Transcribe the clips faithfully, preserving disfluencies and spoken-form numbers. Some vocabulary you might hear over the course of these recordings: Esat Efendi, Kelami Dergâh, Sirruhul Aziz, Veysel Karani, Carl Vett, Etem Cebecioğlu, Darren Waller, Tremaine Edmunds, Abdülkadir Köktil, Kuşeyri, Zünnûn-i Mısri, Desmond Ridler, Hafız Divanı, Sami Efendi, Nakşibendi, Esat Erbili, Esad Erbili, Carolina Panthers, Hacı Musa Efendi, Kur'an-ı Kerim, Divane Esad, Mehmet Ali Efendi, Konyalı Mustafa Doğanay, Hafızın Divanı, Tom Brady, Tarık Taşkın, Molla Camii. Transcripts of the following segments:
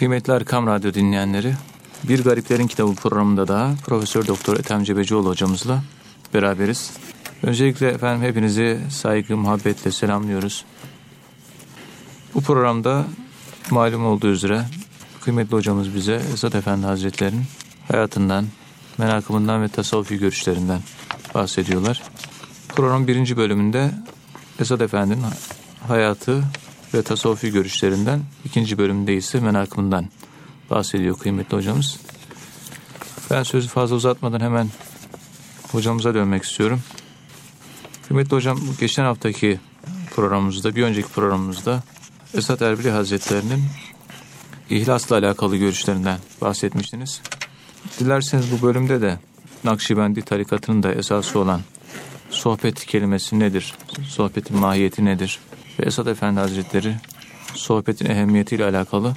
Kıymetli Erkam Radyo dinleyenleri, Bir Gariplerin Kitabı programında daha Profesör Doktor Etem Cebecioğlu hocamızla beraberiz. Öncelikle efendim hepinizi saygı, muhabbetle selamlıyoruz. Bu programda malum olduğu üzere kıymetli hocamız bize Esat Efendi Hazretleri'nin hayatından, menakımından ve tasavvufi görüşlerinden bahsediyorlar. Programın birinci bölümünde Esat Efendi'nin hayatı ve tasavvufi görüşlerinden, ikinci bölümde ise menakımından bahsediyor kıymetli hocamız. Ben sözü fazla uzatmadan hemen hocamıza dönmek istiyorum. Kıymetli hocam, geçen haftaki programımızda, bir önceki programımızda Esat Erbili Hazretleri'nin ihlasla alakalı görüşlerinden bahsetmiştiniz. Dilerseniz bu bölümde de Nakşibendi tarikatının da esası olan sohbet kelimesi nedir, sohbetin mahiyeti nedir ve Esat Efendi Hazretleri sohbetin ehemmiyetiyle alakalı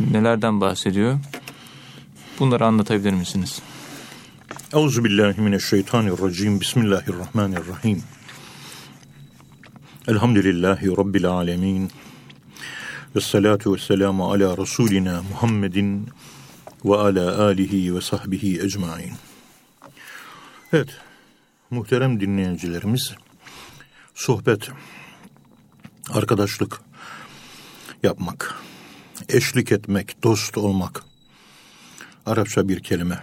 nelerden bahsediyor, bunları anlatabilir misiniz? Euzubillahimineşşeytanirracim. Bismillahirrahmanirrahim. Elhamdülillahi Rabbil alemin. Vessalatu vesselamu ala Resulina Muhammedin ve ala alihi ve sahbihi ecmain. Evet, muhterem dinleyicilerimiz, sohbet, arkadaşlık yapmak, eşlik etmek, dost olmak, Arapça bir kelime.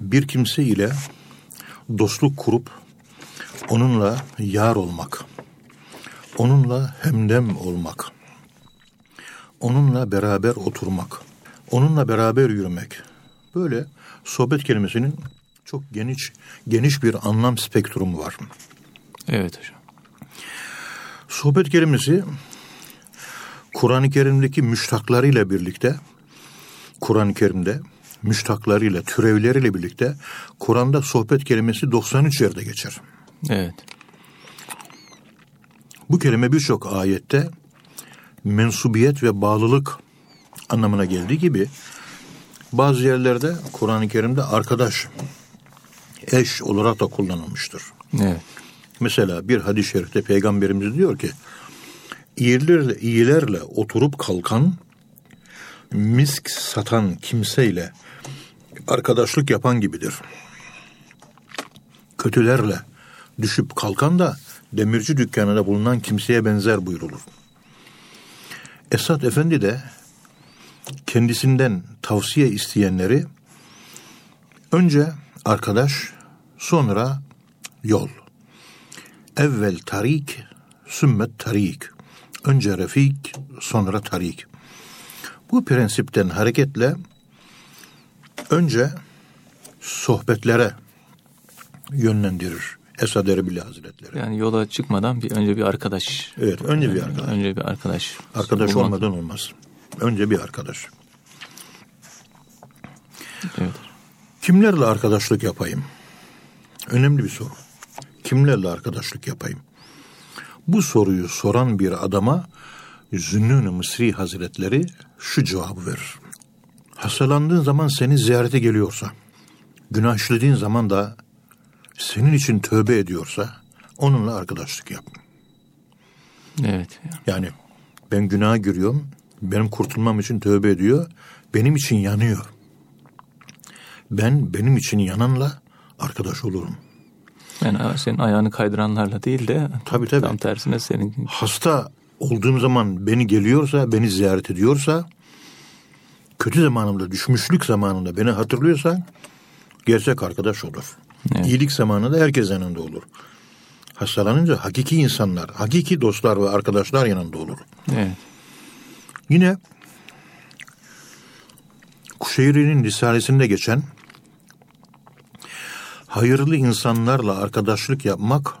Bir kimse ile dostluk kurup onunla yar olmak, onunla hemdem olmak, onunla beraber oturmak, onunla beraber yürümek. Böyle sohbet kelimesinin çok geniş geniş bir anlam spektrumu var. Evet hocam. Sohbet kelimesi Kur'an-ı Kerim'deki müştaklarıyla birlikte, Kur'an-ı Kerim'de müştaklarıyla, türevleriyle birlikte Kur'an'da sohbet kelimesi doksan üç yerde geçer. Evet. Bu kelime birçok ayette mensubiyet ve bağlılık anlamına geldiği gibi bazı yerlerde Kur'an-ı Kerim'de arkadaş, eş olarak da kullanılmıştır. Evet. Mesela bir hadis-i şerifte Peygamberimiz diyor ki, iyilerle, iyilerle oturup kalkan, misk satan kimseyle arkadaşlık yapan gibidir. Kötülerle düşüp kalkan da demirci dükkanında bulunan kimseye benzer buyrulur. Esat Efendi de kendisinden tavsiye isteyenleri önce arkadaş, sonra yol. Evvel tarik, sümmet tarik. Önce refik, sonra tarik. Bu prensipten hareketle önce sohbetlere yönlendirir Esad Erbili Hazretleri. Yani yola çıkmadan bir önce bir arkadaş. Evet, önce bir arkadaş. Önce bir arkadaş. Arkadaş Bulmak. olmadan olmaz. Önce bir arkadaş. Evet. Kimlerle arkadaşlık yapayım? Önemli bir soru. Kimlerle arkadaşlık yapayım? Bu soruyu soran bir adama Zünnûn-i Mısri Hazretleri şu cevabı verir. Hastalandığın zaman seni ziyarete geliyorsa, günah işlediğin zaman da senin için tövbe ediyorsa onunla arkadaşlık yap. Evet. Yani ben günaha giriyorum, benim kurtulmam için tövbe ediyor, benim için yanıyor. Ben benim için yananla arkadaş olurum. Yani senin ayağını kaydıranlarla değil de tabii, tabii. tam tersine senin... Hasta olduğum zaman beni geliyorsa, beni ziyaret ediyorsa, kötü zamanımda, düşmüşlük zamanında beni hatırlıyorsa gerçek arkadaş olur. Evet. İyilik zamanında herkes yanında olur. Hastalanınca hakiki insanlar, hakiki dostlar ve arkadaşlar yanında olur. Evet. Yine Kuşeyri'nin Risalesi'nde geçen hayırlı insanlarla arkadaşlık yapmak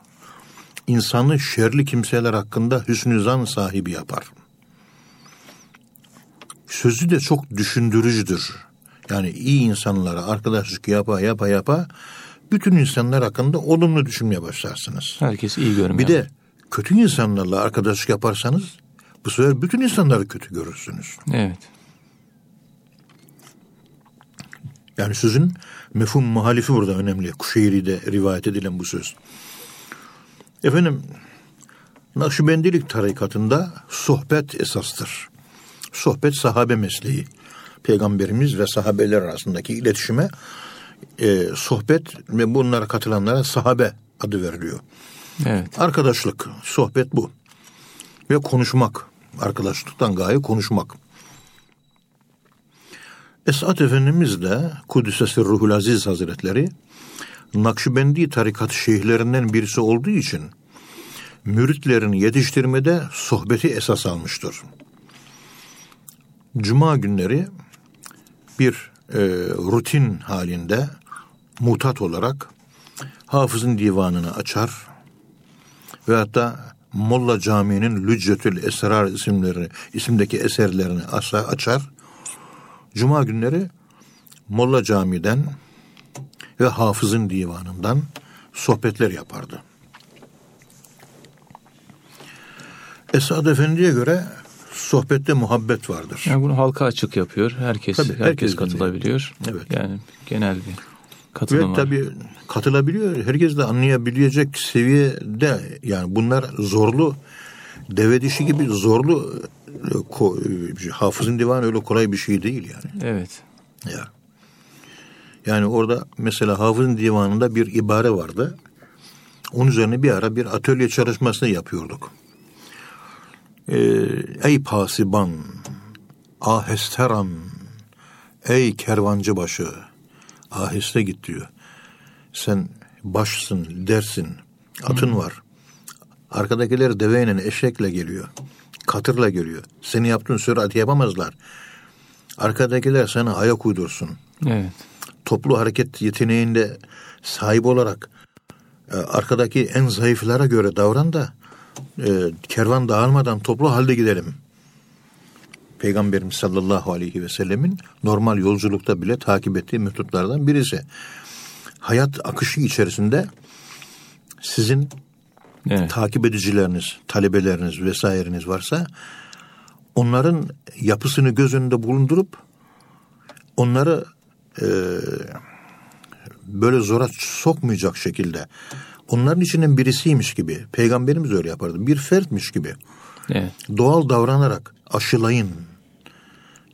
insanı şerli kimseler hakkında hüsnü zan sahibi yapar. Sözü de çok düşündürücüdür. Yani iyi insanlara arkadaşlık yapa yapa yapa bütün insanlar hakkında olumlu düşünmeye başlarsınız. Herkes iyi görmüyor. Bir de kötü insanlarla arkadaşlık yaparsanız bu sefer bütün insanları kötü görürsünüz. Evet. Yani sözün mefhum muhalifi burada önemli. Kuşeyri'de rivayet edilen bu söz. Efendim, Nakşibendilik tarikatında sohbet esastır. sohbet sahabe mesleği. Peygamberimiz ve sahabeler arasındaki iletişime e, sohbet ve bunlara katılanlara sahabe adı veriliyor. Evet. Arkadaşlık, sohbet bu. Ve konuşmak, arkadaşlıktan gaye konuşmak. Esat Efendimiz de Kudüs'e Sirruhul Aziz Hazretleri Nakşibendi tarikat şeyhlerinden birisi olduğu için müritlerini yetiştirmede sohbeti esas almıştır. Cuma günleri bir e, rutin halinde mutat olarak Hafızın Divanı'nı açar ve hatta Molla Camii'nin Lüccetül Esrar isimleri, isimdeki eserlerini açar. Cuma günleri Molla Camii'den ve Hafızın Divanı'ndan sohbetler yapardı. Esad Efendi'ye göre sohbette muhabbet vardır. Yani bunu halka açık yapıyor. Herkes tabii, herkes, herkes katılabiliyor. Evet. Yani genel bir katılım var. Ve tabii katılabiliyor. Herkes de anlayabilecek seviyede, yani bunlar zorlu, deve dişi gibi zorlu. Hafızın Divanı öyle kolay bir şey değil yani. Evet. Ya. Yani orada mesela Hafızın Divanı'nda bir ibare vardı. Onun üzerine bir ara bir atölye çalışmasını yapıyorduk. Ee, ey pasiban, ahesteran, ey kervancı başı, aheste git diyor. Sen başsın, dersin, atın Hı. var. Arkadakiler deveyle, eşekle geliyor. Katırla geliyor. Seni yaptığın sürati yapamazlar. Arkadakiler sana ayak uydursun. Evet. Toplu hareket yeteneğinde sahip olarak e, arkadaki en zayıflara göre davran da e, kervan dağılmadan toplu halde gidelim. Peygamberimiz sallallahu aleyhi ve sellemin normal yolculukta bile takip ettiği metotlardan birisi. Hayat akışı içerisinde sizin evet. takip edicileriniz, talebeleriniz vesaireniz varsa onların yapısını göz önünde bulundurup onları e, böyle zora sokmayacak şekilde onların içinden birisiymiş gibi, Peygamberimiz öyle yapardı, bir fertmiş gibi evet. doğal davranarak aşılayın.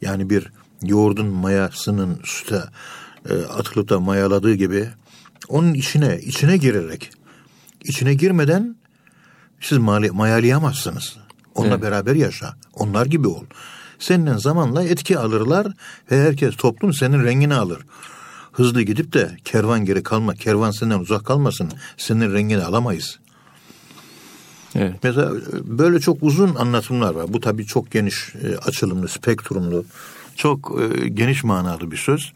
Yani bir yoğurdun mayasının süte e, atılıp da mayaladığı gibi onun içine içine girerek, içine girmeden siz mayalayamazsınız. Onunla evet. beraber yaşa. Onlar gibi ol. Seninle zamanla etki alırlar ve herkes, toplum senin rengini alır. Hızlı gidip de kervan geri kalma, kervan senden uzak kalmasın. Senin rengini alamayız. Evet. Mesela böyle çok uzun anlatımlar var. Bu tabii çok geniş açılımlı, spektrumlu, çok geniş manalı bir söz.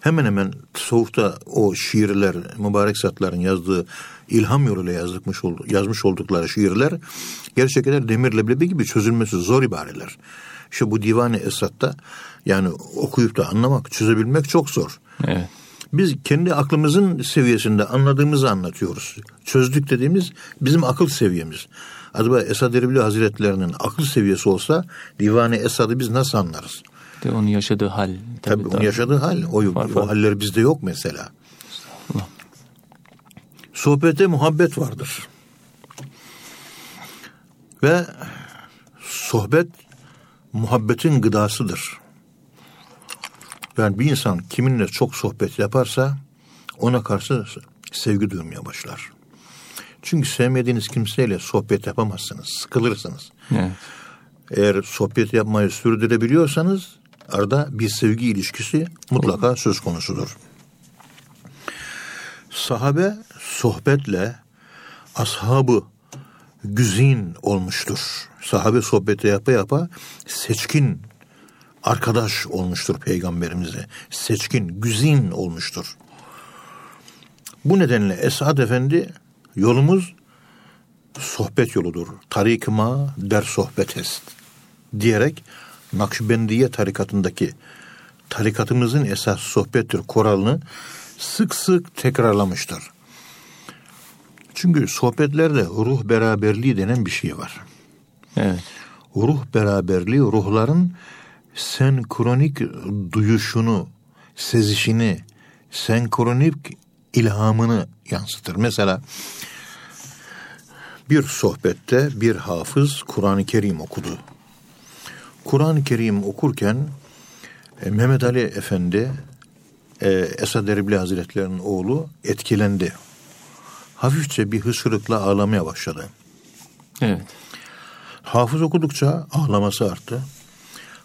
Hemen hemen tasavvufta o şiirler, mübarek zatların yazdığı, ilham yoluyla yazmış, yazmış oldukları şiirler gerçekten demir leblebi gibi çözülmesi zor ibareler. İşte bu Divane Esad'da yani okuyup da anlamak, çözebilmek çok zor. Evet. Biz kendi aklımızın seviyesinde anladığımızı anlatıyoruz. Çözdük dediğimiz bizim akıl seviyemiz. Acaba Esad Erbili Hazretlerinin akıl seviyesi olsa Divane Esad'ı biz nasıl anlarız? De onun yaşadığı hal. Tabii, tabii onun tabii. yaşadığı hal. O, o haller bizde yok mesela. Sohbette muhabbet vardır. Ve sohbet muhabbetin gıdasıdır. Yani bir insan kiminle çok sohbet yaparsa ona karşı sevgi duymaya başlar. Çünkü sevmediğiniz kimseyle sohbet yapamazsınız. Sıkılırsınız. Evet. Eğer sohbet yapmayı sürdürebiliyorsanız arada bir sevgi ilişkisi mutlaka söz konusudur. Sahabe sohbetle ashabı güzin olmuştur. Sahabe sohbeti yapa yapa seçkin arkadaş olmuştur Peygamberimize. Seçkin, güzin olmuştur. Bu nedenle Esad Efendi yolumuz sohbet yoludur. Tarikma der sohbet est diyerek Nakşibendiye tarikatındaki tarikatımızın esas sohbettir kuralını sık sık tekrarlamıştır. Çünkü sohbetlerde ruh beraberliği denen bir şey var. Evet. Ruh beraberliği ruhların senkronik duyuşunu, sezişini, senkronik ilhamını yansıtır. Mesela bir sohbette bir hafız Kur'an-ı Kerim okudu. Kur'an-ı Kerim okurken e, Mehmet Ali Efendi, e, Esat Erbili Hazretleri'nin oğlu etkilendi. Hafifçe bir hışırıkla ağlamaya başladı. Evet. Hafız okudukça ağlaması arttı.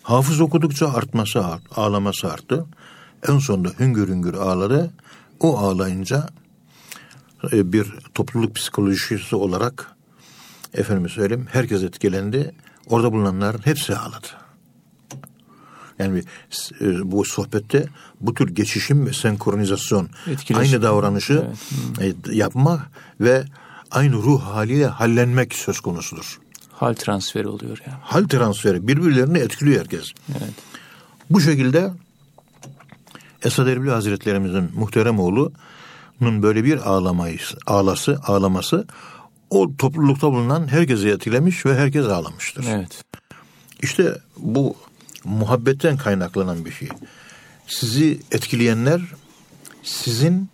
Hafız okudukça artması art, ağlaması arttı. En sonunda hüngür hüngür ağladı. O ağlayınca e, bir topluluk psikolojisi olarak efendim söyleyeyim herkes etkilendi. Orada bulunanların hepsi ağladı. Yani e, bu sohbette bu tür geçişim ve senkronizasyon, etkileşim, aynı davranışı evet. e, yapmak ve aynı ruh haliyle hallenmek söz konusudur. Hal transferi oluyor yani. Hal transferi. Birbirlerini etkiliyor herkes. Evet. Bu şekilde Esad Erbili Hazretlerimizin muhterem oğlunun böyle bir ağlaması, ağlası, ağlaması o toplulukta bulunan herkesi etkilemiş ve herkes ağlamıştır. Evet. İşte bu muhabbetten kaynaklanan bir şey. Sizi etkileyenler sizin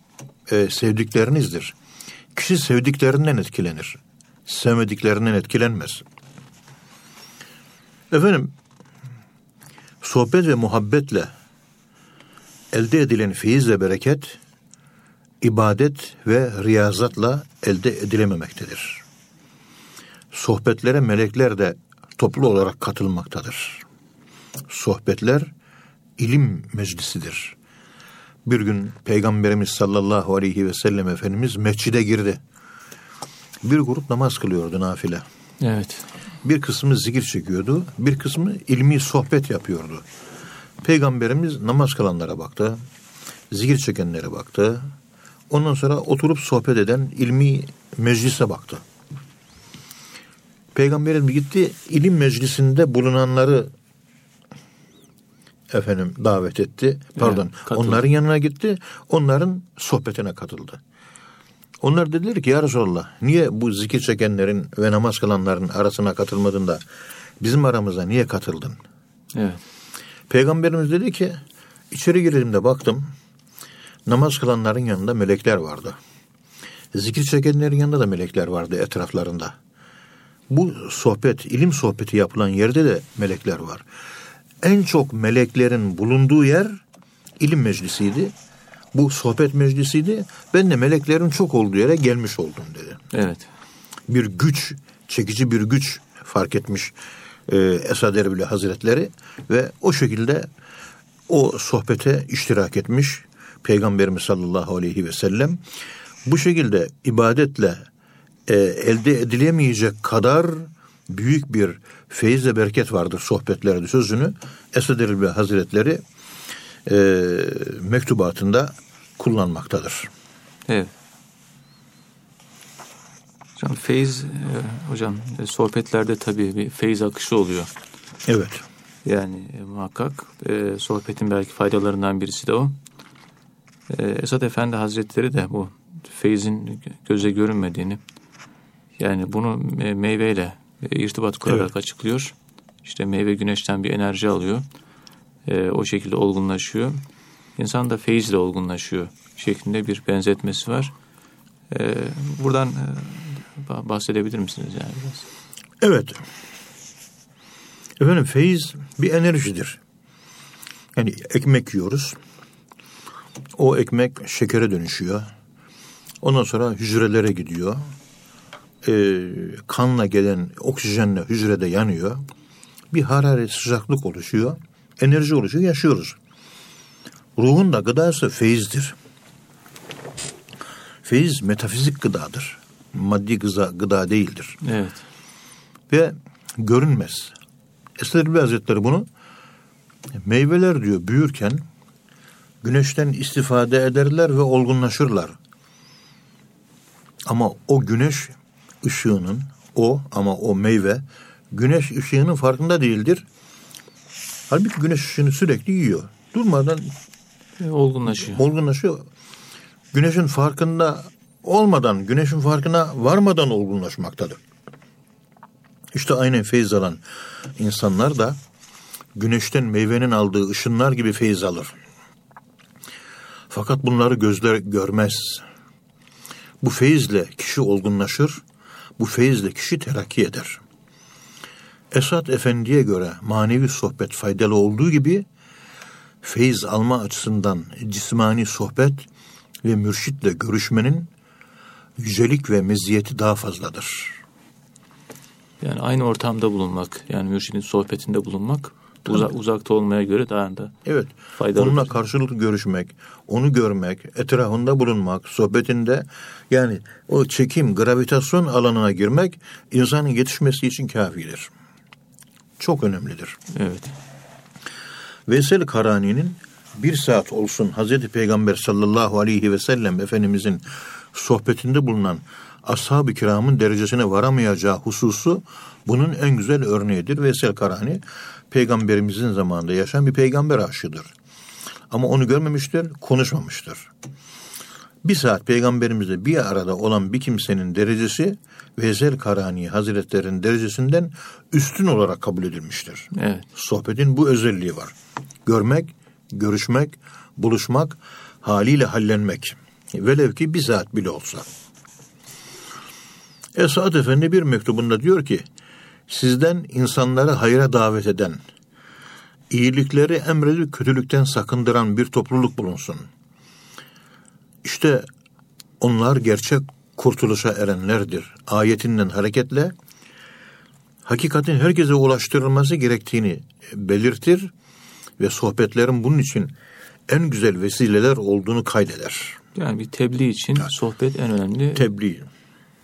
e, sevdiklerinizdir. Kişi sevdiklerinden etkilenir. Sevmediklerinden etkilenmez. Efendim, sohbet ve muhabbetle elde edilen feyiz ve bereket, ibadet ve riyazatla elde edilememektedir. Sohbetlere melekler de toplu olarak katılmaktadır. Sohbetler ilim meclisidir. Bir gün Peygamberimiz sallallahu aleyhi ve sellem Efendimiz mescide girdi. Bir grup namaz kılıyordu nafile. Evet. Bir kısmı zikir çekiyordu, bir kısmı ilmi sohbet yapıyordu. Peygamberimiz namaz kılanlara baktı, zikir çekenlere baktı. Ondan sonra oturup sohbet eden ilmi meclise baktı. Peygamberimiz gitti, ilim meclisinde bulunanları efendim davet etti. Pardon, evet, onların yanına gitti, onların sohbetine katıldı. Onlar dediler ki ya Resulallah, niye bu zikir çekenlerin ve namaz kılanların arasına katılmadın da bizim aramıza niye katıldın? Evet. Peygamberimiz dedi ki içeri girelim de baktım, namaz kılanların yanında melekler vardı. Zikir çekenlerin yanında da melekler vardı etraflarında. Bu sohbet, ilim sohbeti yapılan yerde de melekler var. En çok meleklerin bulunduğu yer ilim meclisiydi. Bu sohbet meclisiydi. Ben de meleklerin çok olduğu yere gelmiş oldum dedi. Evet. Bir güç, çekici bir güç fark etmiş e, Esad Erbili Hazretleri ve o şekilde o sohbete iştirak etmiş Peygamberimiz sallallahu aleyhi ve sellem. Bu şekilde ibadetle e, elde edilemeyecek kadar büyük bir feyiz ve bereket vardır sohbetlerde sözünü Esad Erbili Hazretleri E, mektubatında kullanmaktadır. Evet. Hocam feyiz, e, hocam e, sohbetlerde tabii bir feyiz akışı oluyor. Evet. Yani e, muhakkak e, sohbetin belki faydalarından birisi de o. E, Esat Efendi Hazretleri de bu feyizin göze görünmediğini, yani bunu e, meyveyle e, irtibat kurarak evet. açıklıyor. İşte meyve güneşten bir enerji alıyor. Ee, o şekilde olgunlaşıyor. İnsan da feyizle olgunlaşıyor şeklinde bir benzetmesi var. Ee, buradan e, bahsedebilir misiniz yani biraz? Evet. Efendim feyiz bir enerjidir. Yani ekmek yiyoruz. O ekmek şekere dönüşüyor. Ondan sonra hücrelere gidiyor. Ee, kanla gelen oksijenle hücrede yanıyor. Bir hararet, sıcaklık oluşuyor. Enerji oluşuyor, yaşıyoruz. Ruhun da gıdası feyizdir. Feyiz metafizik gıdadır. Maddi gıda, gıda değildir. Evet. Ve görünmez. Esad Erbili Hazretleri bunu meyveler diyor büyürken güneşten istifade ederler ve olgunlaşırlar. Ama o güneş ışığının o ama o meyve güneş ışığının farkında değildir. Halbuki güneş ışığını sürekli yiyor. Durmadan e, olgunlaşıyor. Olgunlaşıyor. Güneşin farkında olmadan, güneşin farkına varmadan olgunlaşmaktadır. İşte aynen feyiz alan insanlar da güneşten meyvenin aldığı ışınlar gibi feyiz alır. Fakat bunları gözler görmez. Bu feyizle kişi olgunlaşır. Bu feyizle kişi terakki eder. Esat Efendi'ye göre manevi sohbet faydalı olduğu gibi feyiz alma açısından cismani sohbet ve mürşitle görüşmenin yücelik ve meziyeti daha fazladır. Yani aynı ortamda bulunmak, yani mürşidin sohbetinde bulunmak uza, uzakta olmaya göre daha da evet, faydalı. Onunla karşılıklı görüşmek, onu görmek, etrafında bulunmak, sohbetinde, yani o çekim, gravitasyon alanına girmek insanın yetişmesi için kafidir. Çok önemlidir. Evet. Veysel Karani'nin bir saat olsun Hazreti Peygamber sallallahu aleyhi ve sellem Efendimizin sohbetinde bulunan ashab-ı kiramın derecesine varamayacağı hususu bunun en güzel örneğidir. Veysel Karani Peygamberimizin zamanında yaşayan bir peygamber aşığıdır. Ama onu görmemiştir, konuşmamıştır. Bir saat Peygamberimizle bir arada olan bir kimsenin derecesi Veysel Karani Hazretleri'nin derecesinden üstün olarak kabul edilmiştir. Evet. Sohbetin bu özelliği var. Görmek, görüşmek, buluşmak, haliyle hallenmek. Velev ki bir saat bile olsa. Esat Efendi bir mektubunda diyor ki, sizden insanları hayra davet eden, iyilikleri emredip kötülükten sakındıran bir topluluk bulunsun. İşte onlar gerçek kurtuluşa erenlerdir. Ayetinden hareketle hakikatin herkese ulaştırılması gerektiğini belirtir ve sohbetlerin bunun için en güzel vesileler olduğunu kaydeder. Yani bir tebliğ için yani, sohbet en önemli tebliğ.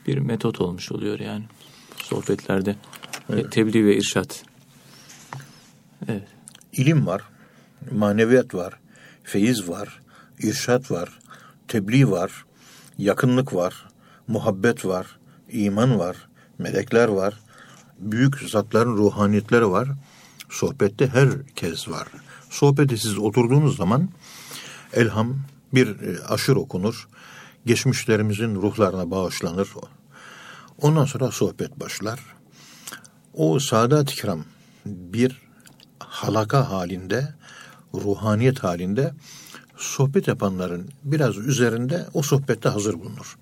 Bir metot olmuş oluyor yani sohbetlerde. Evet. Tebliğ ve irşat. Evet. İlim var, maneviyat var, feyiz var, irşat var, tebliğ var, yakınlık var, muhabbet var, iman var, melekler var, büyük zatların ruhaniyetleri var. Sohbette herkes var. Sohbete siz oturduğunuz zaman elham bir aşır okunur, geçmişlerimizin ruhlarına bağışlanır. Ondan sonra sohbet başlar. O Saadat-ı Kiram bir halaka halinde, ruhaniyet halinde sohbet yapanların biraz üzerinde o sohbette hazır bulunur.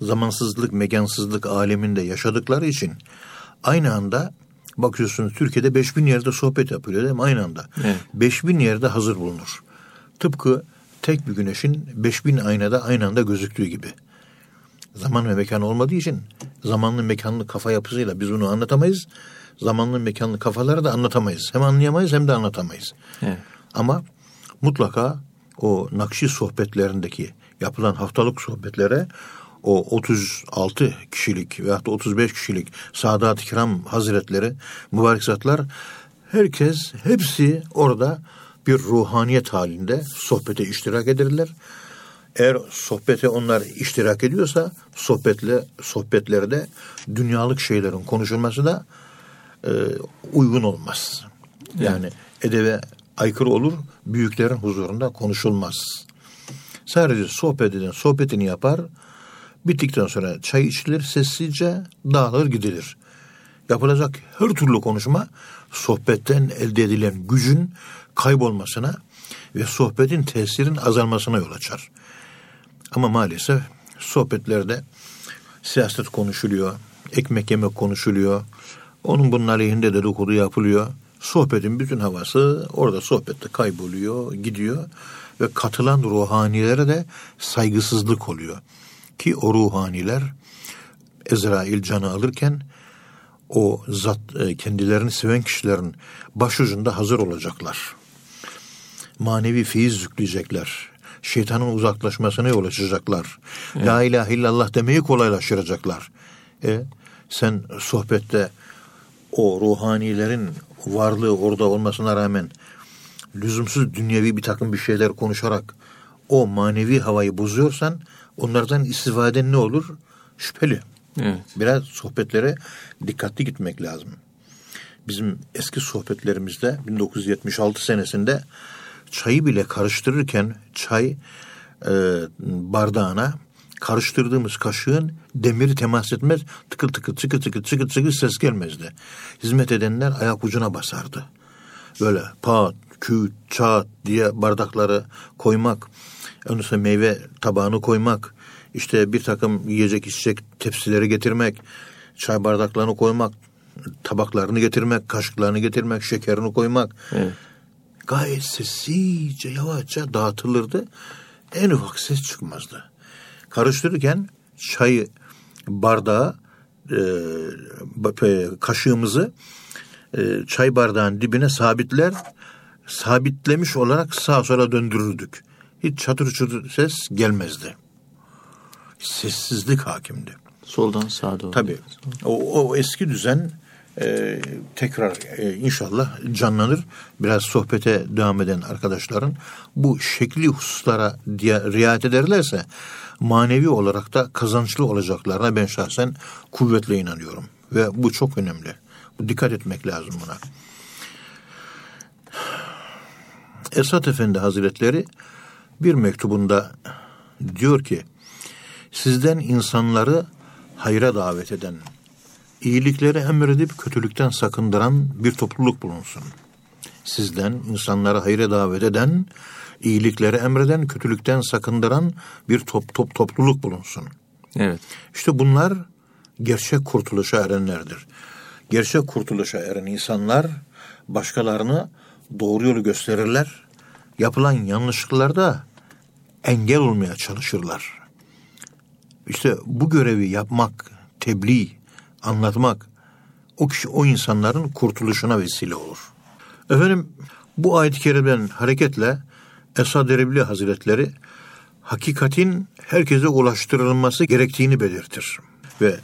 Zamansızlık, mekansızlık aleminde yaşadıkları için aynı anda bakıyorsunuz Türkiye'de beş bin yerde sohbet yapılıyor değil mi? Aynı anda. Evet. Beş bin yerde hazır bulunur. Tıpkı tek bir güneşin beş bin aynada aynı anda gözüktüğü gibi. Zaman ve mekan olmadığı için zamanlı mekanlı kafa yapısıyla biz bunu anlatamayız. Zamanlı mekanlı kafaları da anlatamayız. Hem anlayamayız hem de anlatamayız. Evet. Ama mutlaka o Nakşi sohbetlerindeki yapılan haftalık sohbetlere o otuz altı kişilik veyahut da otuz beş kişilik Saadat-ı Kiram Hazretleri, mübarek zatlar, herkes, hepsi orada bir ruhaniyet halinde sohbete iştirak ederler. Eğer sohbete onlar iştirak ediyorsa sohbetle sohbetlerde dünyalık şeylerin konuşulması da e, uygun olmaz. Yani edebe aykırı olur, büyüklerin huzurunda konuşulmaz. Sadece sohbet eden sohbetini yapar, bittikten sonra çay içilir, sessizce dağılır gidilir. Yapılacak her türlü konuşma sohbetten elde edilen gücün kaybolmasına ve sohbetin tesirinin azalmasına yol açar. Ama maalesef sohbetlerde siyaset konuşuluyor, ekmek yemek konuşuluyor, onun bunun aleyhinde dedikodu yapılıyor. Sohbetin bütün havası orada sohbette kayboluyor, gidiyor ve katılan ruhanilere de saygısızlık oluyor. Ki o ruhaniler Ezrail canı alırken o zat kendilerini seven kişilerin başucunda hazır olacaklar. Manevi feyiz yükleyecekler. Şeytanın uzaklaşmasına yol açacaklar. Evet. La ilahe illallah demeyi kolaylaştıracaklar. E, sen sohbette o ruhanilerin varlığı orada olmasına rağmen lüzumsuz dünyevi bir takım bir şeyler konuşarak o manevi havayı bozuyorsan onlardan istifaden ne olur? Şüpheli. Evet. Biraz sohbetlere dikkatli gitmek lazım. Bizim eski sohbetlerimizde bin dokuz yüz yetmiş altı senesinde çayı bile karıştırırken çay e, bardağına karıştırdığımız kaşığın demiri temas etmez, tıkır tıkır tıkır tıkır tıkır tıkır ses gelmezdi. Hizmet edenler ayak ucuna basardı. Böyle pat, küt, çat diye bardakları koymak, ondan sonra meyve tabağını koymak, işte bir takım yiyecek içecek tepsileri getirmek, çay bardaklarını koymak, tabaklarını getirmek, kaşıklarını getirmek, şekerini koymak. Evet. Gayet sessizce, yavaşça dağıtılırdı. En ufak ses çıkmazdı. Karıştırırken çayı, bardağı, e, kaşığımızı e, çay bardağının dibine sabitler, sabitlemiş olarak sağa sola döndürürdük. Hiç çatır çatır ses gelmezdi. Sessizlik hakimdi. Soldan sağa doğru. Tabii. O, o eski düzen e, tekrar e, inşallah canlanır. Biraz sohbete devam eden arkadaşların bu şekli hususlara riayet ederlerse manevi olarak da kazançlı olacaklarına ben şahsen kuvvetle inanıyorum. Ve bu çok önemli. Dikkat etmek lazım buna. Esat Efendi Hazretleri bir mektubunda diyor ki, sizden insanları hayra davet eden, iyilikleri emredip kötülükten sakındıran bir topluluk bulunsun. Sizden insanları hayra davet eden, iyilikleri emreden, kötülükten sakındıran bir top, top, topluluk bulunsun. Evet. İşte bunlar gerçek kurtuluşa erenlerdir. Gerçek kurtuluşa eren insanlar başkalarını doğru yolu gösterirler. Yapılan yanlışlıklarda engel olmaya çalışırlar. İşte bu görevi yapmak, tebliğ, anlatmak o kişi, o insanların kurtuluşuna vesile olur. Efendim bu ayet-i kerimden hareketle Esad Erbili Hazretleri hakikatin herkese ulaştırılması gerektiğini belirtir. Ve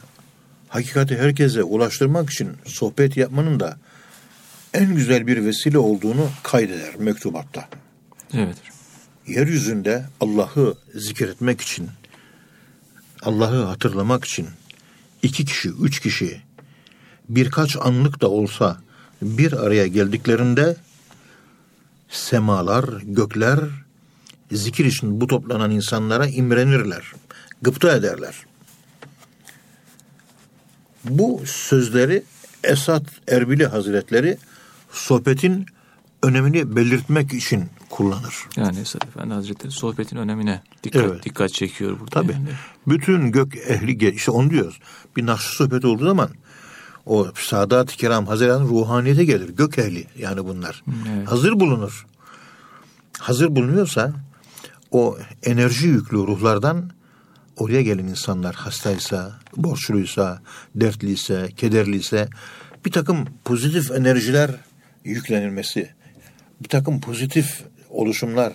hakikati herkese ulaştırmak için sohbet yapmanın da en güzel bir vesile olduğunu kaydeder mektubatta. Evet. Yeryüzünde Allah'ı zikretmek için, Allah'ı hatırlamak için iki kişi, üç kişi birkaç anlık da olsa bir araya geldiklerinde semalar, gökler zikir için bu toplanan insanlara imrenirler, gıpta ederler. Bu sözleri Esat Erbili Hazretleri sohbetin önemini belirtmek için kullanır. Yani Esat Efendi Hazretleri sohbetin önemine dikkat, evet. dikkat çekiyor burada. Tabii. Yani. Bütün gök ehli, işte onu diyoruz. Bir nakşi sohbeti olduğu zaman o Sadat-ı Kiram Hazretleri'nin ruhaniyete gelir. Gök ehli yani bunlar. Evet. Hazır bulunur. Hazır bulunuyorsa o enerji yüklü ruhlardan oraya gelen insanlar hastaysa, borçluysa, dertliyse, kederliyse bir takım pozitif enerjiler yüklenilmesi, bir takım pozitif oluşumlar,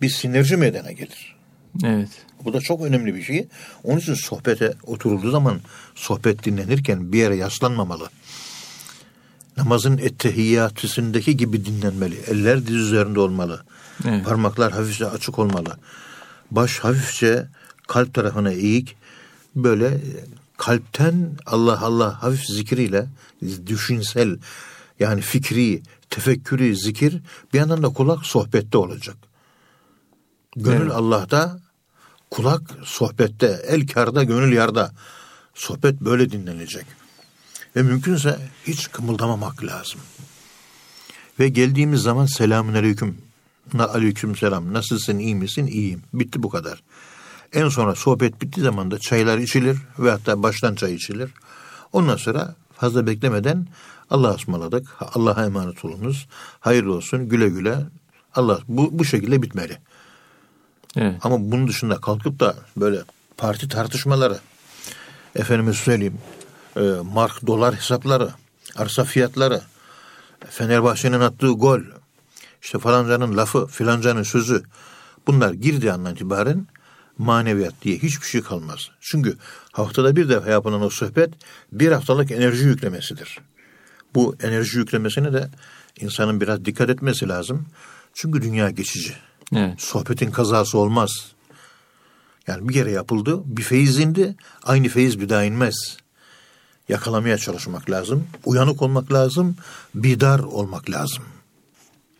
bir sinerji meydana gelir. Evet. Bu da çok önemli bir şey. Onun için sohbete oturulduğu zaman, sohbet dinlenirken bir yere yaslanmamalı. Namazın ettehiyatüsündeki gibi dinlenmeli. Eller diz üzerinde olmalı. Evet. Parmaklar hafifçe açık olmalı. Baş hafifçe kalp tarafına eğik, böyle kalpten Allah Allah hafif zikriyle, düşünsel yani fikri, tefekkürü, zikir, bir yandan da kulak sohbette olacak. Gönül evet. Allah'ta, kulak sohbette, el kârda, gönül yarda. Sohbet böyle dinlenecek. Ve mümkünse hiç kımıldamamak lazım. Ve geldiğimiz zaman selamünaleyküm, aleykümselam, nasılsın, iyi misin, iyiyim. Bitti bu kadar. En sonra sohbet bittiği zaman da çaylar içilir ve hatta baştan çay içilir. Ondan sonra fazla beklemeden Allah'a ısmarladık, Allah'a emanet olunuz, hayırlı olsun, güle güle, Allah, bu, bu şekilde bitmeli. Evet. Ama bunun dışında kalkıp da böyle parti tartışmaları, efendime söyleyeyim, e, mark dolar hesapları, arsa fiyatları, Fenerbahçe'nin attığı gol, işte falancanın lafı, filancanın sözü, bunlar girdiği andan itibaren maneviyat diye hiçbir şey kalmaz. Çünkü haftada bir defa yapılan o sohbet bir haftalık enerji yüklemesidir. Bu enerji yüklemesine de insanın biraz dikkat etmesi lazım. Çünkü dünya geçici. Evet. Sohbetin kazası olmaz. Yani bir kere yapıldı, bir feyiz indi, aynı feyiz bir daha inmez. Yakalamaya çalışmak lazım, uyanık olmak lazım, bidar olmak lazım.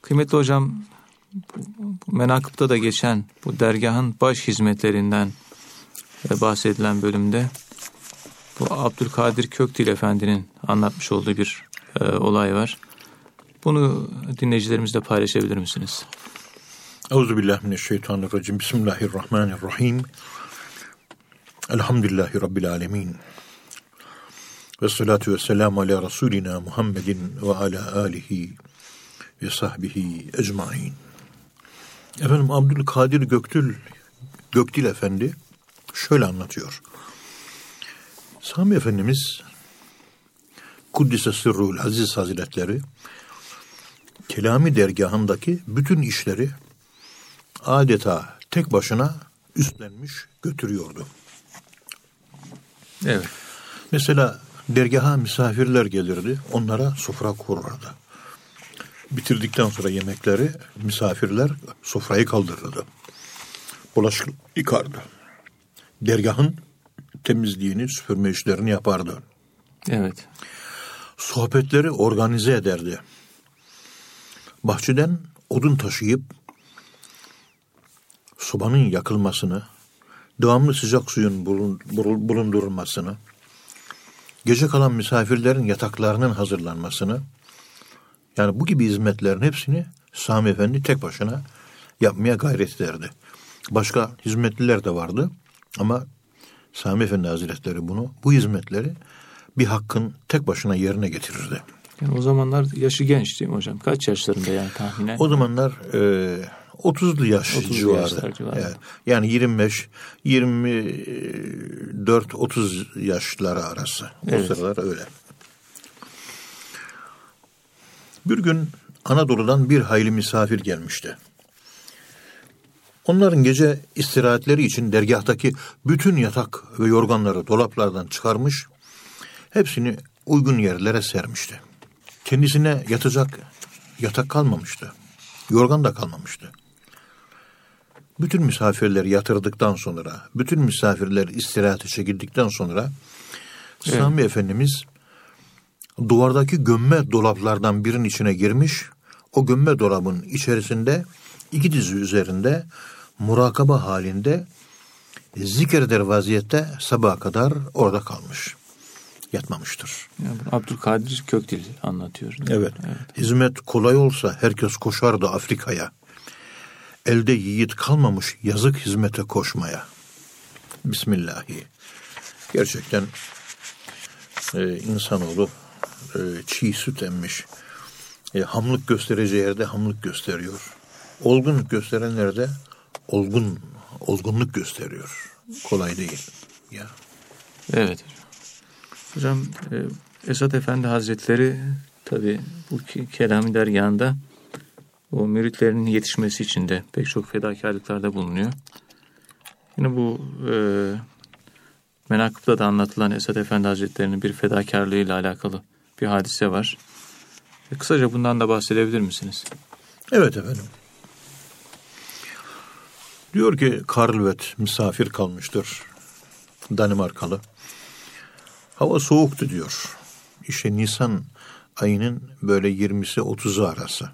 Kıymetli hocam, menakıpta da geçen bu dergahın baş hizmetlerinden bahsedilen bölümde bu Abdülkadir Köktil Efendi'nin anlatmış olduğu bir e, olay var. Bunu dinleyicilerimizle paylaşabilir misiniz? Euzubillahimineşşeytanirracim. Bismillahirrahmanirrahim. Elhamdülillahi Rabbil alemin. Ve salatu ve selamu ala Resulina Muhammedin ve ala alihi ve sahbihi ecmain. Efendim Abdülkadir Göktil, Köktil Efendi şöyle anlatıyor. Sami Efendimiz Kuddise Sirruhul Aziz Hazretleri Kelami Dergâh'ındaki bütün işleri adeta tek başına üstlenmiş götürüyordu. Evet. Mesela dergaha misafirler gelirdi. Onlara sofra kurardı. Bitirdikten sonra yemekleri misafirler sofrayı kaldırırdı. Bulaşık yıkardı. Dergahın temizliğini, süpürme işlerini yapardı. Evet. Sohbetleri organize ederdi. Bahçeden odun taşıyıp sobanın yakılmasını, devamlı sıcak suyun bulundurulmasını, gece kalan misafirlerin yataklarının hazırlanmasını, yani bu gibi hizmetlerin hepsini Sami Efendi tek başına yapmaya gayret ederdi. Başka hizmetliler de vardı ama Sami Efendi Hazretleri bunu, bu hizmetleri bir hakkın tek başına yerine getirirdi. Yani o zamanlar yaşı genç değil mi hocam? Kaç yaşlarında yani tahminen? O zamanlar e, otuzlu yaş otuzlu civarı. civarı. Yani yirmi beş, yirmi dört, otuz yaşları arası. Evet. O sıralar öyle. Bir gün Anadolu'dan bir hayli misafir gelmişti. Onların gece istirahatleri için dergahtaki bütün yatak ve yorganları dolaplardan çıkarmış, hepsini uygun yerlere sermişti. Kendisine yatacak yatak kalmamıştı. Yorgan da kalmamıştı. Bütün misafirleri yatırdıktan sonra, bütün misafirler istirahate çekildikten sonra evet. Sami Efendimiz duvardaki gömme dolaplardan birinin içine girmiş, o gömme dolabın içerisinde iki dizi üzerinde murakaba halinde zikreder vaziyette sabaha kadar orada kalmış. Yatmamıştır. Yani Abdülkadir Köktil anlatıyor. Evet. evet. Hizmet kolay olsa herkes koşardı Afrika'ya. Elde yiğit kalmamış yazık hizmete koşmaya. Bismillahi. Gerçekten e, insanoğlu e, çiğ süt emmiş. E, hamlık göstereceği yerde hamlık gösteriyor. Olgunluk gösterenlerde olgun olgunluk gösteriyor. Kolay değil. Ya. Evet. Hocam Esat Efendi Hazretleri tabii bu Kelami Dergâh'ında o müritlerinin yetişmesi için de pek çok fedakarlıklarda bulunuyor. Yine bu e, menakıpta da anlatılan Esat Efendi Hazretleri'nin bir fedakarlığıyla alakalı bir hadise var. E, kısaca bundan da bahsedebilir misiniz? Evet efendim. Diyor ki Carl Vett misafir kalmıştır Danimarkalı. Hava soğuktu diyor. İşte Nisan ayının böyle yirmisi otuzu arası.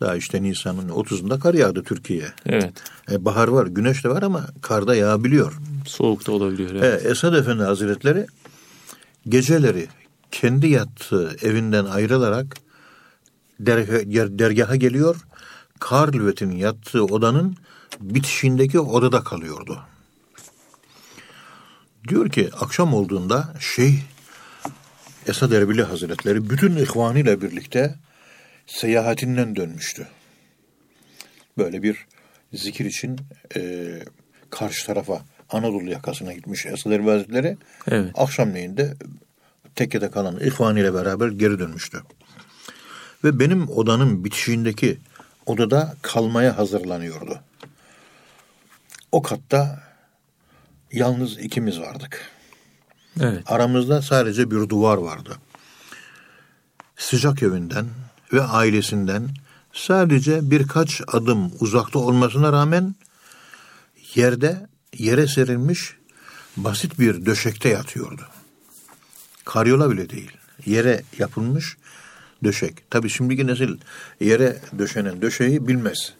Daha işte Nisan'ın otuzunda kar yağdı Türkiye'ye. Evet. E, bahar var, güneş de var ama karda yağabiliyor. Soğuk da olabiliyor. Evet. E, Esad Efendi Hazretleri geceleri kendi yattığı evinden ayrılarak derg- dergaha geliyor. Carl Vett'in yattığı odanın bitişindeki odada kalıyordu. Diyor ki akşam olduğunda Şeyh Esat Erbili Hazretleri bütün ihvanıyla birlikte seyahatinden dönmüştü. Böyle bir zikir için e, karşı tarafa Anadolu yakasına gitmiş Esat Erbili Hazretleri. Evet. Akşamleyin de tekkede kalan ihvanıyla beraber geri dönmüştü. Ve benim odanın bitişiğindeki odada kalmaya hazırlanıyordu. O katta yalnız ikimiz vardık. Evet. Aramızda sadece bir duvar vardı. Sıcak evinden ve ailesinden sadece birkaç adım uzakta olmasına rağmen yerde yere serilmiş basit bir döşekte yatıyordu. Karyola bile değil. Yere yapılmış döşek. Tabii şimdiki nesil yere döşenen döşeği bilmez.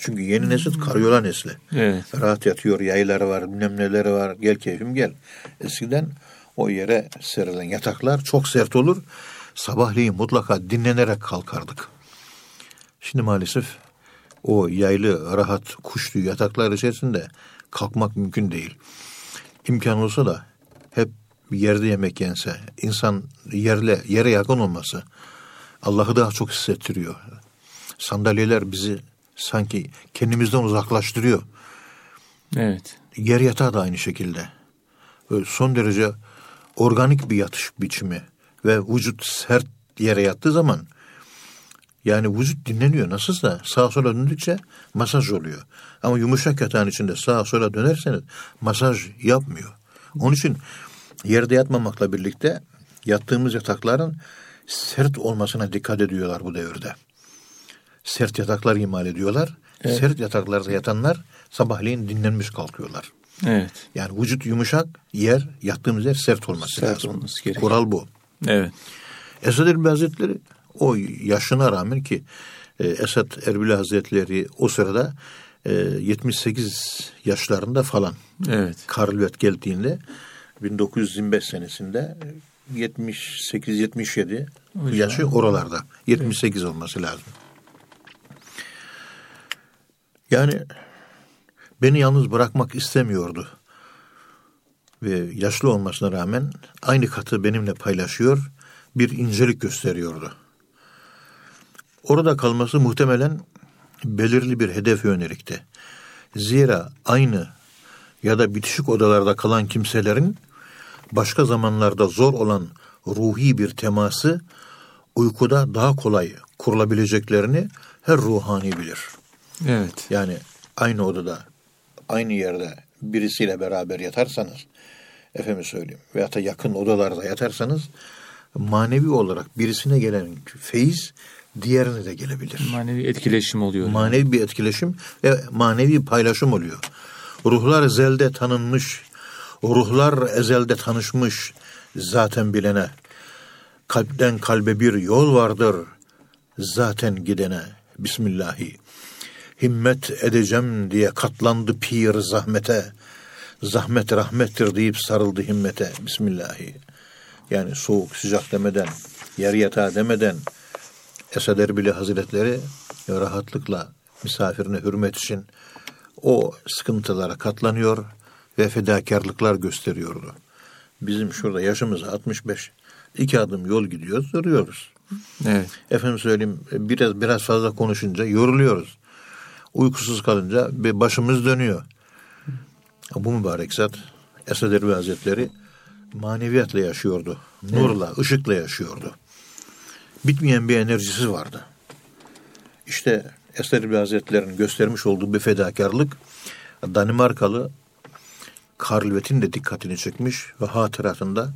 Çünkü yeni nesil karyola nesli. Evet. Rahat yatıyor, yayları var, bilmem neleri var. Gel keyfim gel. Eskiden o yere serilen yataklar çok sert olur. Sabahleyin mutlaka dinlenerek kalkardık. Şimdi maalesef o yaylı, rahat, kuş tüyü yataklar içerisinde kalkmak mümkün değil. İmkan olsa da hep bir yerde yemek yense, insan yerle, yere yakın olması Allah'ı daha çok hissettiriyor. Sandalyeler bizi sanki kendimizden uzaklaştırıyor. Evet. Yer yatağı da aynı şekilde. Böyle son derece organik bir yatış biçimi ve vücut sert yere yattığı zaman yani vücut dinleniyor. Nasılsa sağa sola döndükçe masaj oluyor. Ama yumuşak yatağın içinde sağa sola dönerseniz masaj yapmıyor. Onun için yerde yatmamakla birlikte yattığımız yatakların sert olmasına dikkat ediyorlar bu devirde. Sert yataklar imal ediyorlar. Evet. Sert yataklarda yatanlar sabahleyin dinlenmiş kalkıyorlar. Evet. Yani vücut yumuşak, yer, yattığımız yer sert olması sert lazım. Olması gerek. Kural bu. Evet. Esad Erbili Hazretleri o yaşına rağmen ki Esat Erbili Hazretleri o sırada yetmiş sekiz yaşlarında falan. Evet. Carl Vett geldiğinde bin dokuz yüz yirmi beş senesinde yetmiş sekiz yetmiş yedi yaşı oralarda. yetmiş sekiz evet. olması lazım. Yani beni yalnız bırakmak istemiyordu. Ve yaşlı olmasına rağmen aynı katı benimle paylaşıyor, bir incelik gösteriyordu. Orada kalması muhtemelen belirli bir hedef yönelikti. Zira aynı ya da bitişik odalarda kalan kimselerin başka zamanlarda zor olan ruhi bir teması uykuda daha kolay kurulabileceklerini her ruhani bilir. Evet. Yani aynı odada, aynı yerde birisiyle beraber yatarsanız, efendim söyleyeyim, veyahut da yakın odalarda yatarsanız manevi olarak birisine gelen feyiz diğerine de gelebilir. Manevi etkileşim oluyor. Manevi yani. Bir etkileşim ve manevi paylaşım oluyor. Ruhlar ezelde tanınmış, ruhlar ezelde tanışmış zaten bilene. Kalpten kalbe bir yol vardır zaten gidene. Bismillahi. Himmet edeceğim diye katlandı pir zahmete. Zahmet rahmettir deyip sarıldı himmete. Bismillahi. Yani soğuk sıcak demeden, yer yatağı demeden Esad Erbili Hazretleri rahatlıkla misafirine hürmet için o sıkıntılara katlanıyor ve fedakarlıklar gösteriyordu. Bizim şurada yaşımız altmış beş, iki adım yol gidiyoruz, duruyoruz. Evet. Efendim söyleyeyim, biraz biraz fazla konuşunca yoruluyoruz. Uykusuz kalınca bir başımız dönüyor. Bu mübarek zat Esad Erbili Hazretleri maneviyatla yaşıyordu. Nurla, evet. ışıkla yaşıyordu. Bitmeyen bir enerjisi vardı. İşte Esad Erbili Hazretleri'nin göstermiş olduğu bir fedakarlık Danimarkalı Carl Vett'in de dikkatini çekmiş ve hatıratında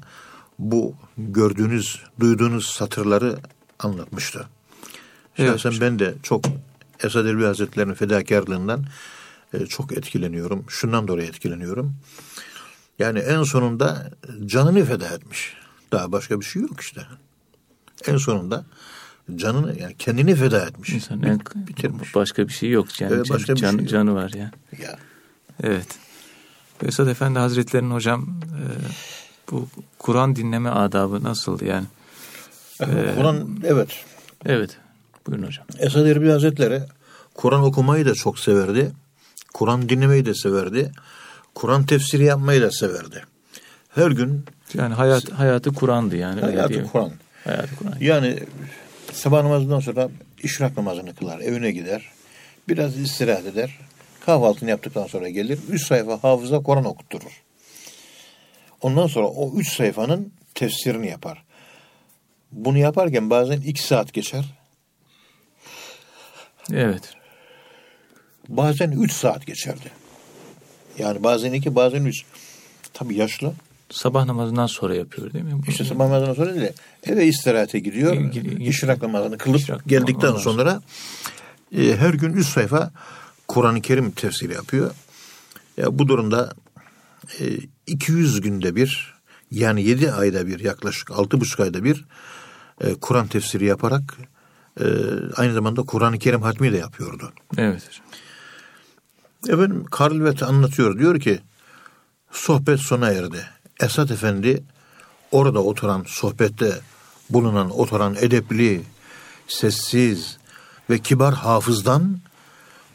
bu gördüğünüz, duyduğunuz satırları anlatmıştı. Evet. Şahsen ben de çok Esad Erbili Hazretleri'nin fedakarlığından çok etkileniyorum. Şundan dolayı etkileniyorum. Yani en sonunda canını feda etmiş. Daha başka bir şey yok işte. En sonunda canını, yani kendini feda etmiş. İnsan en, bitirmiş. Başka bir şey yok. Yani evet, başka can, bir şey can, canı var ya. ya. Evet. Esat Efendi Hazretleri'nin hocam e, bu Kur'an dinleme adabı nasıldı yani? E, Kur'an evet. Evet. Buyurun hocam. Esad Erbili Hazretleri Kur'an okumayı da çok severdi. Kur'an dinlemeyi de severdi. Kur'an tefsiri yapmayı da severdi. Her gün yani hayat hayatı Kur'an'dı yani. Hayatı Kur'an. Hayatı Kur'an. Yani sabah namazından sonra işrak namazını kılar, evine gider, biraz istirahat eder, kahvaltını yaptıktan sonra gelir, üç sayfa hafıza Kur'an okutturur. Ondan sonra o üç sayfanın tefsirini yapar. Bunu yaparken bazen iki saat geçer. Evet. Bazen üç saat geçerdi. Yani bazen iki, bazen üç. Tabii yaşlı. Sabah namazından sonra yapıyor değil mi? Bunu işte sabah namazından sonra değil de eve istirahate gidiyor. İşrak namazını kılıp İşrak geldikten namazı. sonra e, her gün üç sayfa Kur'an-ı Kerim tefsiri yapıyor. Ya, bu durumda e, iki yüz günde bir, yani yedi ayda bir, yaklaşık altı buçuk ayda bir e, Kur'an tefsiri yaparak e, aynı zamanda Kur'an-ı Kerim hatmi de yapıyordu. Evet hocam. Efendim Carl Vett anlatıyor, diyor ki sohbet sona erdi. Esat Efendi orada oturan, sohbette bulunan, oturan edepli, sessiz ve kibar hafızdan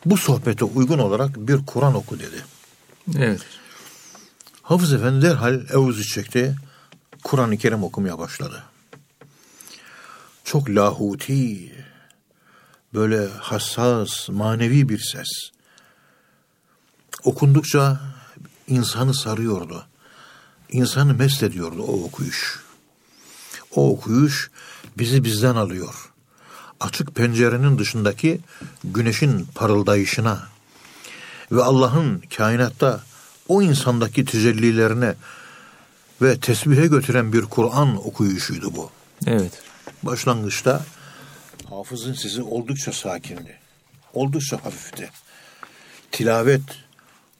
bu sohbete uygun olarak bir Kur'an oku dedi. Evet. Hafız Efendi derhal evuzu çekti. Kur'an-ı Kerim okumaya başladı. Çok lahuti, böyle hassas, manevi bir ses. Okundukça insanı sarıyordu. İnsanı mest ediyordu o okuyuş. O okuyuş bizi bizden alıyor. Açık pencerenin dışındaki güneşin parıldayışına ve Allah'ın kainatta o insandaki tecellilerine ve tesbihe götüren bir Kur'an okuyuşuydu bu. Evet. Başlangıçta hafızın sesi oldukça sakindi. Oldukça hafifti. Tilavet,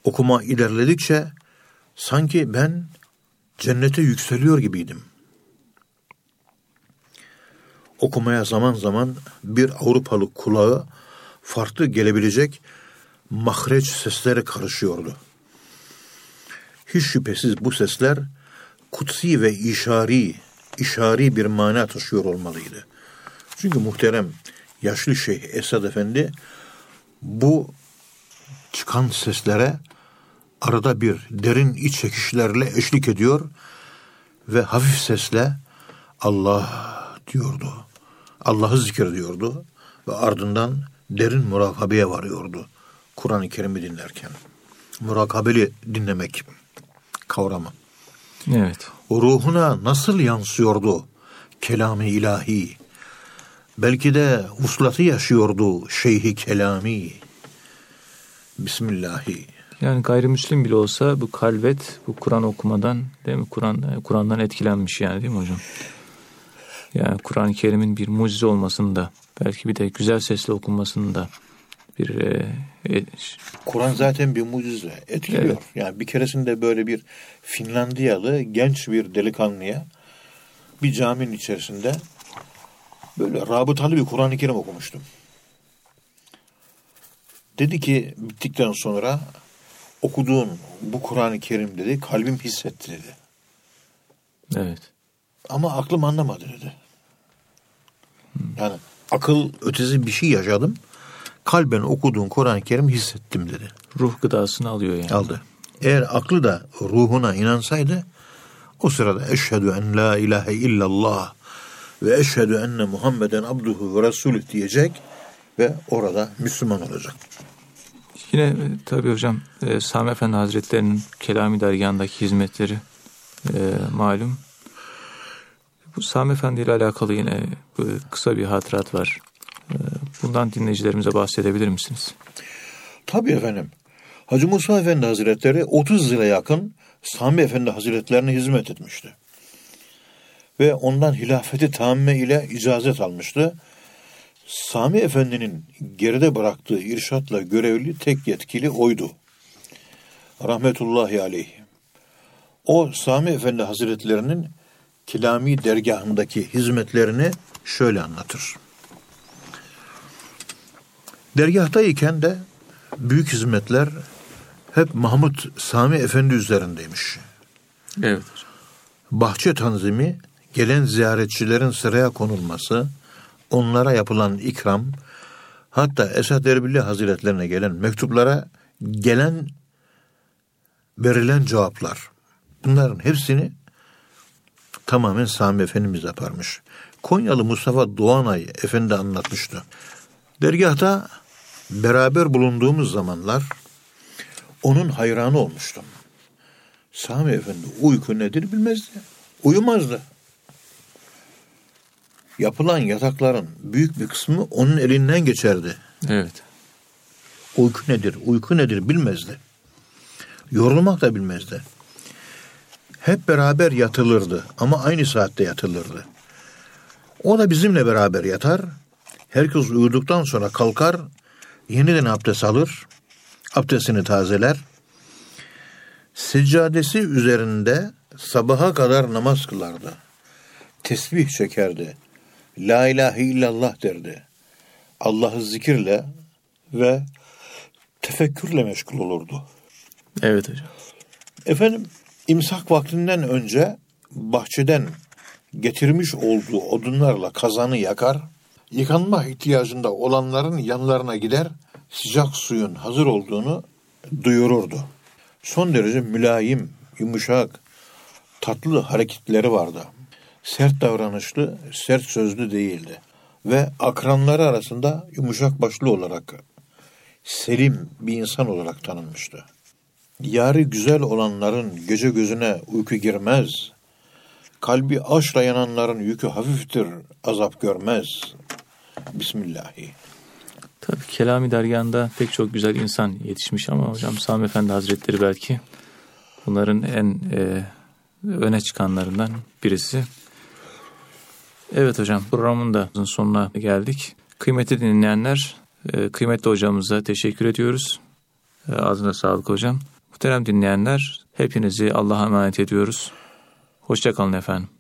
okuma ilerledikçe sanki ben cennete yükseliyor gibiydim. Okumaya zaman zaman bir Avrupalı kulağı farklı gelebilecek mahreç seslere karışıyordu. Hiç şüphesiz bu sesler kutsi ve işari, işari bir mana taşıyor olmalıydı. Çünkü muhterem yaşlı Şeyh Esat Efendi bu çıkan seslere arada bir derin iç çekişlerle eşlik ediyor ve hafif sesle Allah diyordu. Allah'ı zikrediyordu ve ardından derin murakabeye varıyordu Kur'an-ı Kerim'i dinlerken. Murakabeli dinlemek kavramı. Evet. O ruhuna nasıl yansıyordu kelami ilahi? Belki de vuslatı yaşıyordu şeyhi kelami. Bismillahi. Yani gayrimüslim bile olsa bu Carl Vett, bu Kur'an okumadan, değil mi? Kur'an Kur'an'dan etkilenmiş yani, değil mi hocam? Yani Kur'an-ı Kerim'in bir mucize olmasında, belki bir de güzel sesle okunmasında bir e, e, Kur'an zaten bir mucize, etkiliyor. Evet. Yani bir keresinde böyle bir Finlandiyalı genç bir delikanlıya bir caminin içerisinde böyle rabıtalı bir Kur'an-ı Kerim okumuştum. Dedi ki bittikten sonra okuduğun bu Kur'an-ı Kerim dedi kalbim hissetti dedi. Evet. Ama aklım anlamadı dedi. Yani akıl ötesi bir şey yaşadım. Kalben okuduğun Kur'an-ı Kerim hissettim dedi. Ruh gıdasını alıyor yani. Aldı. Eğer aklı da ruhuna inansaydı o sırada eşhedü en la ilahe illallah ve eşhedü enne Muhammeden abduhu ve resulü diyecek ve orada Müslüman olacak. Yine tabii hocam Sami Efendi Hazretlerinin Kelami Dergâh'ındaki hizmetleri e, malum. Bu Sami Efendi ile alakalı yine kısa bir hatırat var. Bundan dinleyicilerimize bahsedebilir misiniz? Tabii efendim. Hacı Musa Efendi Hazretleri otuz yıla yakın Sami Efendi Hazretlerine hizmet etmişti. Ve ondan hilafeti tamme ile icazet almıştı. Sami Efendi'nin geride bıraktığı irşatla görevli tek yetkili oydu. Rahmetullahi aleyh. O Sami Efendi Hazretlerinin Kelami dergahındaki hizmetlerini şöyle anlatır. Dergahtayken de büyük hizmetler hep Mahmut Sami Efendi üzerindeymiş. Evet. Bahçe tanzimi, gelen ziyaretçilerin sıraya konulması, onlara yapılan ikram, hatta Esat Erbili Hazretlerine gelen mektuplara gelen, verilen cevaplar. Bunların hepsini tamamen Sami Efendimiz yaparmış. Konyalı Mustafa Doğanay Efendi anlatmıştı. Dergâhta beraber bulunduğumuz zamanlar onun hayranı olmuştum. Sami Efendi uyku nedir bilmezdi. Uyumazdı. Yapılan yatakların büyük bir kısmı onun elinden geçerdi. Evet. Uyku nedir, uyku nedir bilmezdi. Yorulmak da bilmezdi. Hep beraber yatılırdı ama aynı saatte yatılırdı. O da bizimle beraber yatar. Herkes uyuduktan sonra kalkar, yeniden abdest alır, abdestini tazeler. Seccadesi üzerinde sabaha kadar namaz kılardı. Tesbih çekerdi. La ilahe illallah derdi. Allah'ı zikirle ve tefekkürle meşgul olurdu. Evet hocam. Efendim, imsak vaktinden önce bahçeden getirmiş olduğu odunlarla kazanı yakar, yıkanma ihtiyacında olanların yanlarına gider, sıcak suyun hazır olduğunu duyururdu. Son derece mülayim, yumuşak, tatlı hareketleri vardı. Sert davranışlı, sert sözlü değildi. Ve akranları arasında yumuşak başlı olarak, selim bir insan olarak tanınmıştı. Yâri güzel olanların gece gözüne uyku girmez, kalbi aşla yananların yükü hafiftir, azap görmez. Bismillahi. Tabii Kelami Dergâh'ında pek çok güzel insan yetişmiş ama hocam Sami Efendi Hazretleri belki bunların en e, öne çıkanlarından birisi. Evet hocam, programın da sonuna geldik. Kıymetli dinleyenler, e, kıymetli hocamıza teşekkür ediyoruz. E, ağzına sağlık hocam. Muhterem dinleyenler, hepinizi Allah'a emanet ediyoruz. Hoşça kalın efendim.